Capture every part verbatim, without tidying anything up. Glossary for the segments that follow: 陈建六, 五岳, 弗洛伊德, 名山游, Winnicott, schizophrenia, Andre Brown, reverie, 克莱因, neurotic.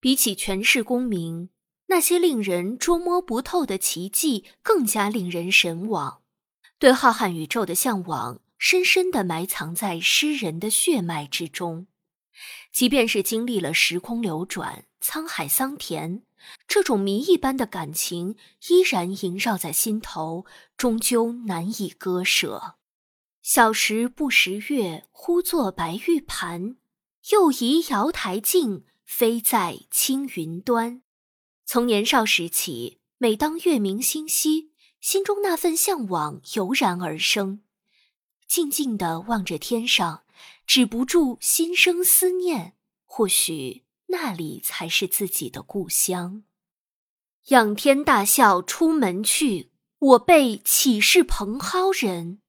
比起权势功名，那些令人捉摸不透的奇迹更加令人神往。对浩瀚宇宙的向往，深深地埋藏在诗人的血脉之中。即便是经历了时空流转、沧海桑田，这种谜一般的感情依然萦绕在心头，终究难以割舍。小时不识月，呼作白玉盘，又疑瑶台镜，飞在青云端。从年少时起，每当月明星稀，心中那份向往油然而生。静静地望着天上，止不住心生思念，或许那里才是自己的故乡。仰天大笑出门去，我辈岂是蓬蒿人。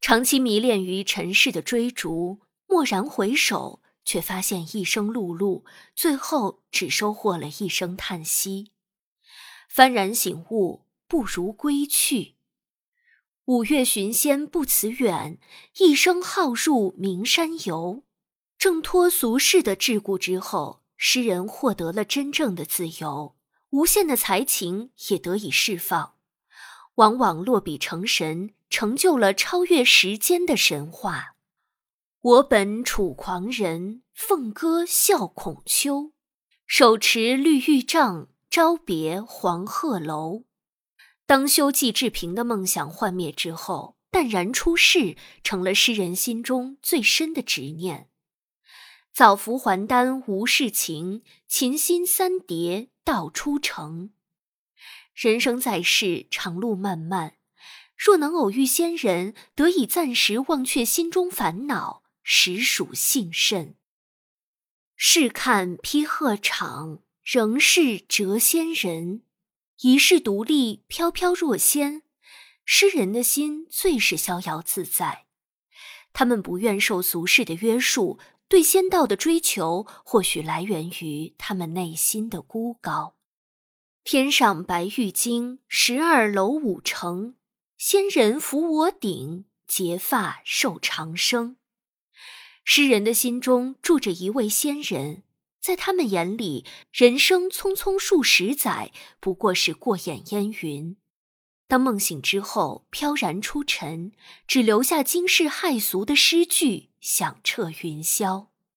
长期迷恋于尘世的追逐，蓦然回首，却发现一生碌碌，最后只收获了一声叹息。幡然醒悟，不如归去。五岳寻仙不辞远，一生好入名山游。挣脱俗世的桎梏之后，诗人获得了真正的自由，无限的才情也得以释放，往往落笔成神，成就了超越时间的神话。我本楚狂人，凤歌笑孔丘。手持绿玉杖，朝别黄鹤楼。当修纪治平的梦想幻灭之后，淡然出世成了诗人心中最深的执念。早服还丹无事情，琴心三叠道出城。人生在世，长路漫漫，若能偶遇仙人，得以暂时忘却心中烦恼，实属幸甚。试看披鹤场，仍是谪仙人。一世独立，飘飘若仙，诗人的心最是逍遥自在。他们不愿受俗世的约束，对仙道的追求或许来源于他们内心的孤高。天上白玉京，十二楼五城。仙人扶我顶，结发受长生。诗人的心中住着一位仙人，在他们眼里，人生匆匆数十载，不过是过眼烟云。当梦醒之后，飘然出尘，只留下惊世骇俗的诗句响彻云霄。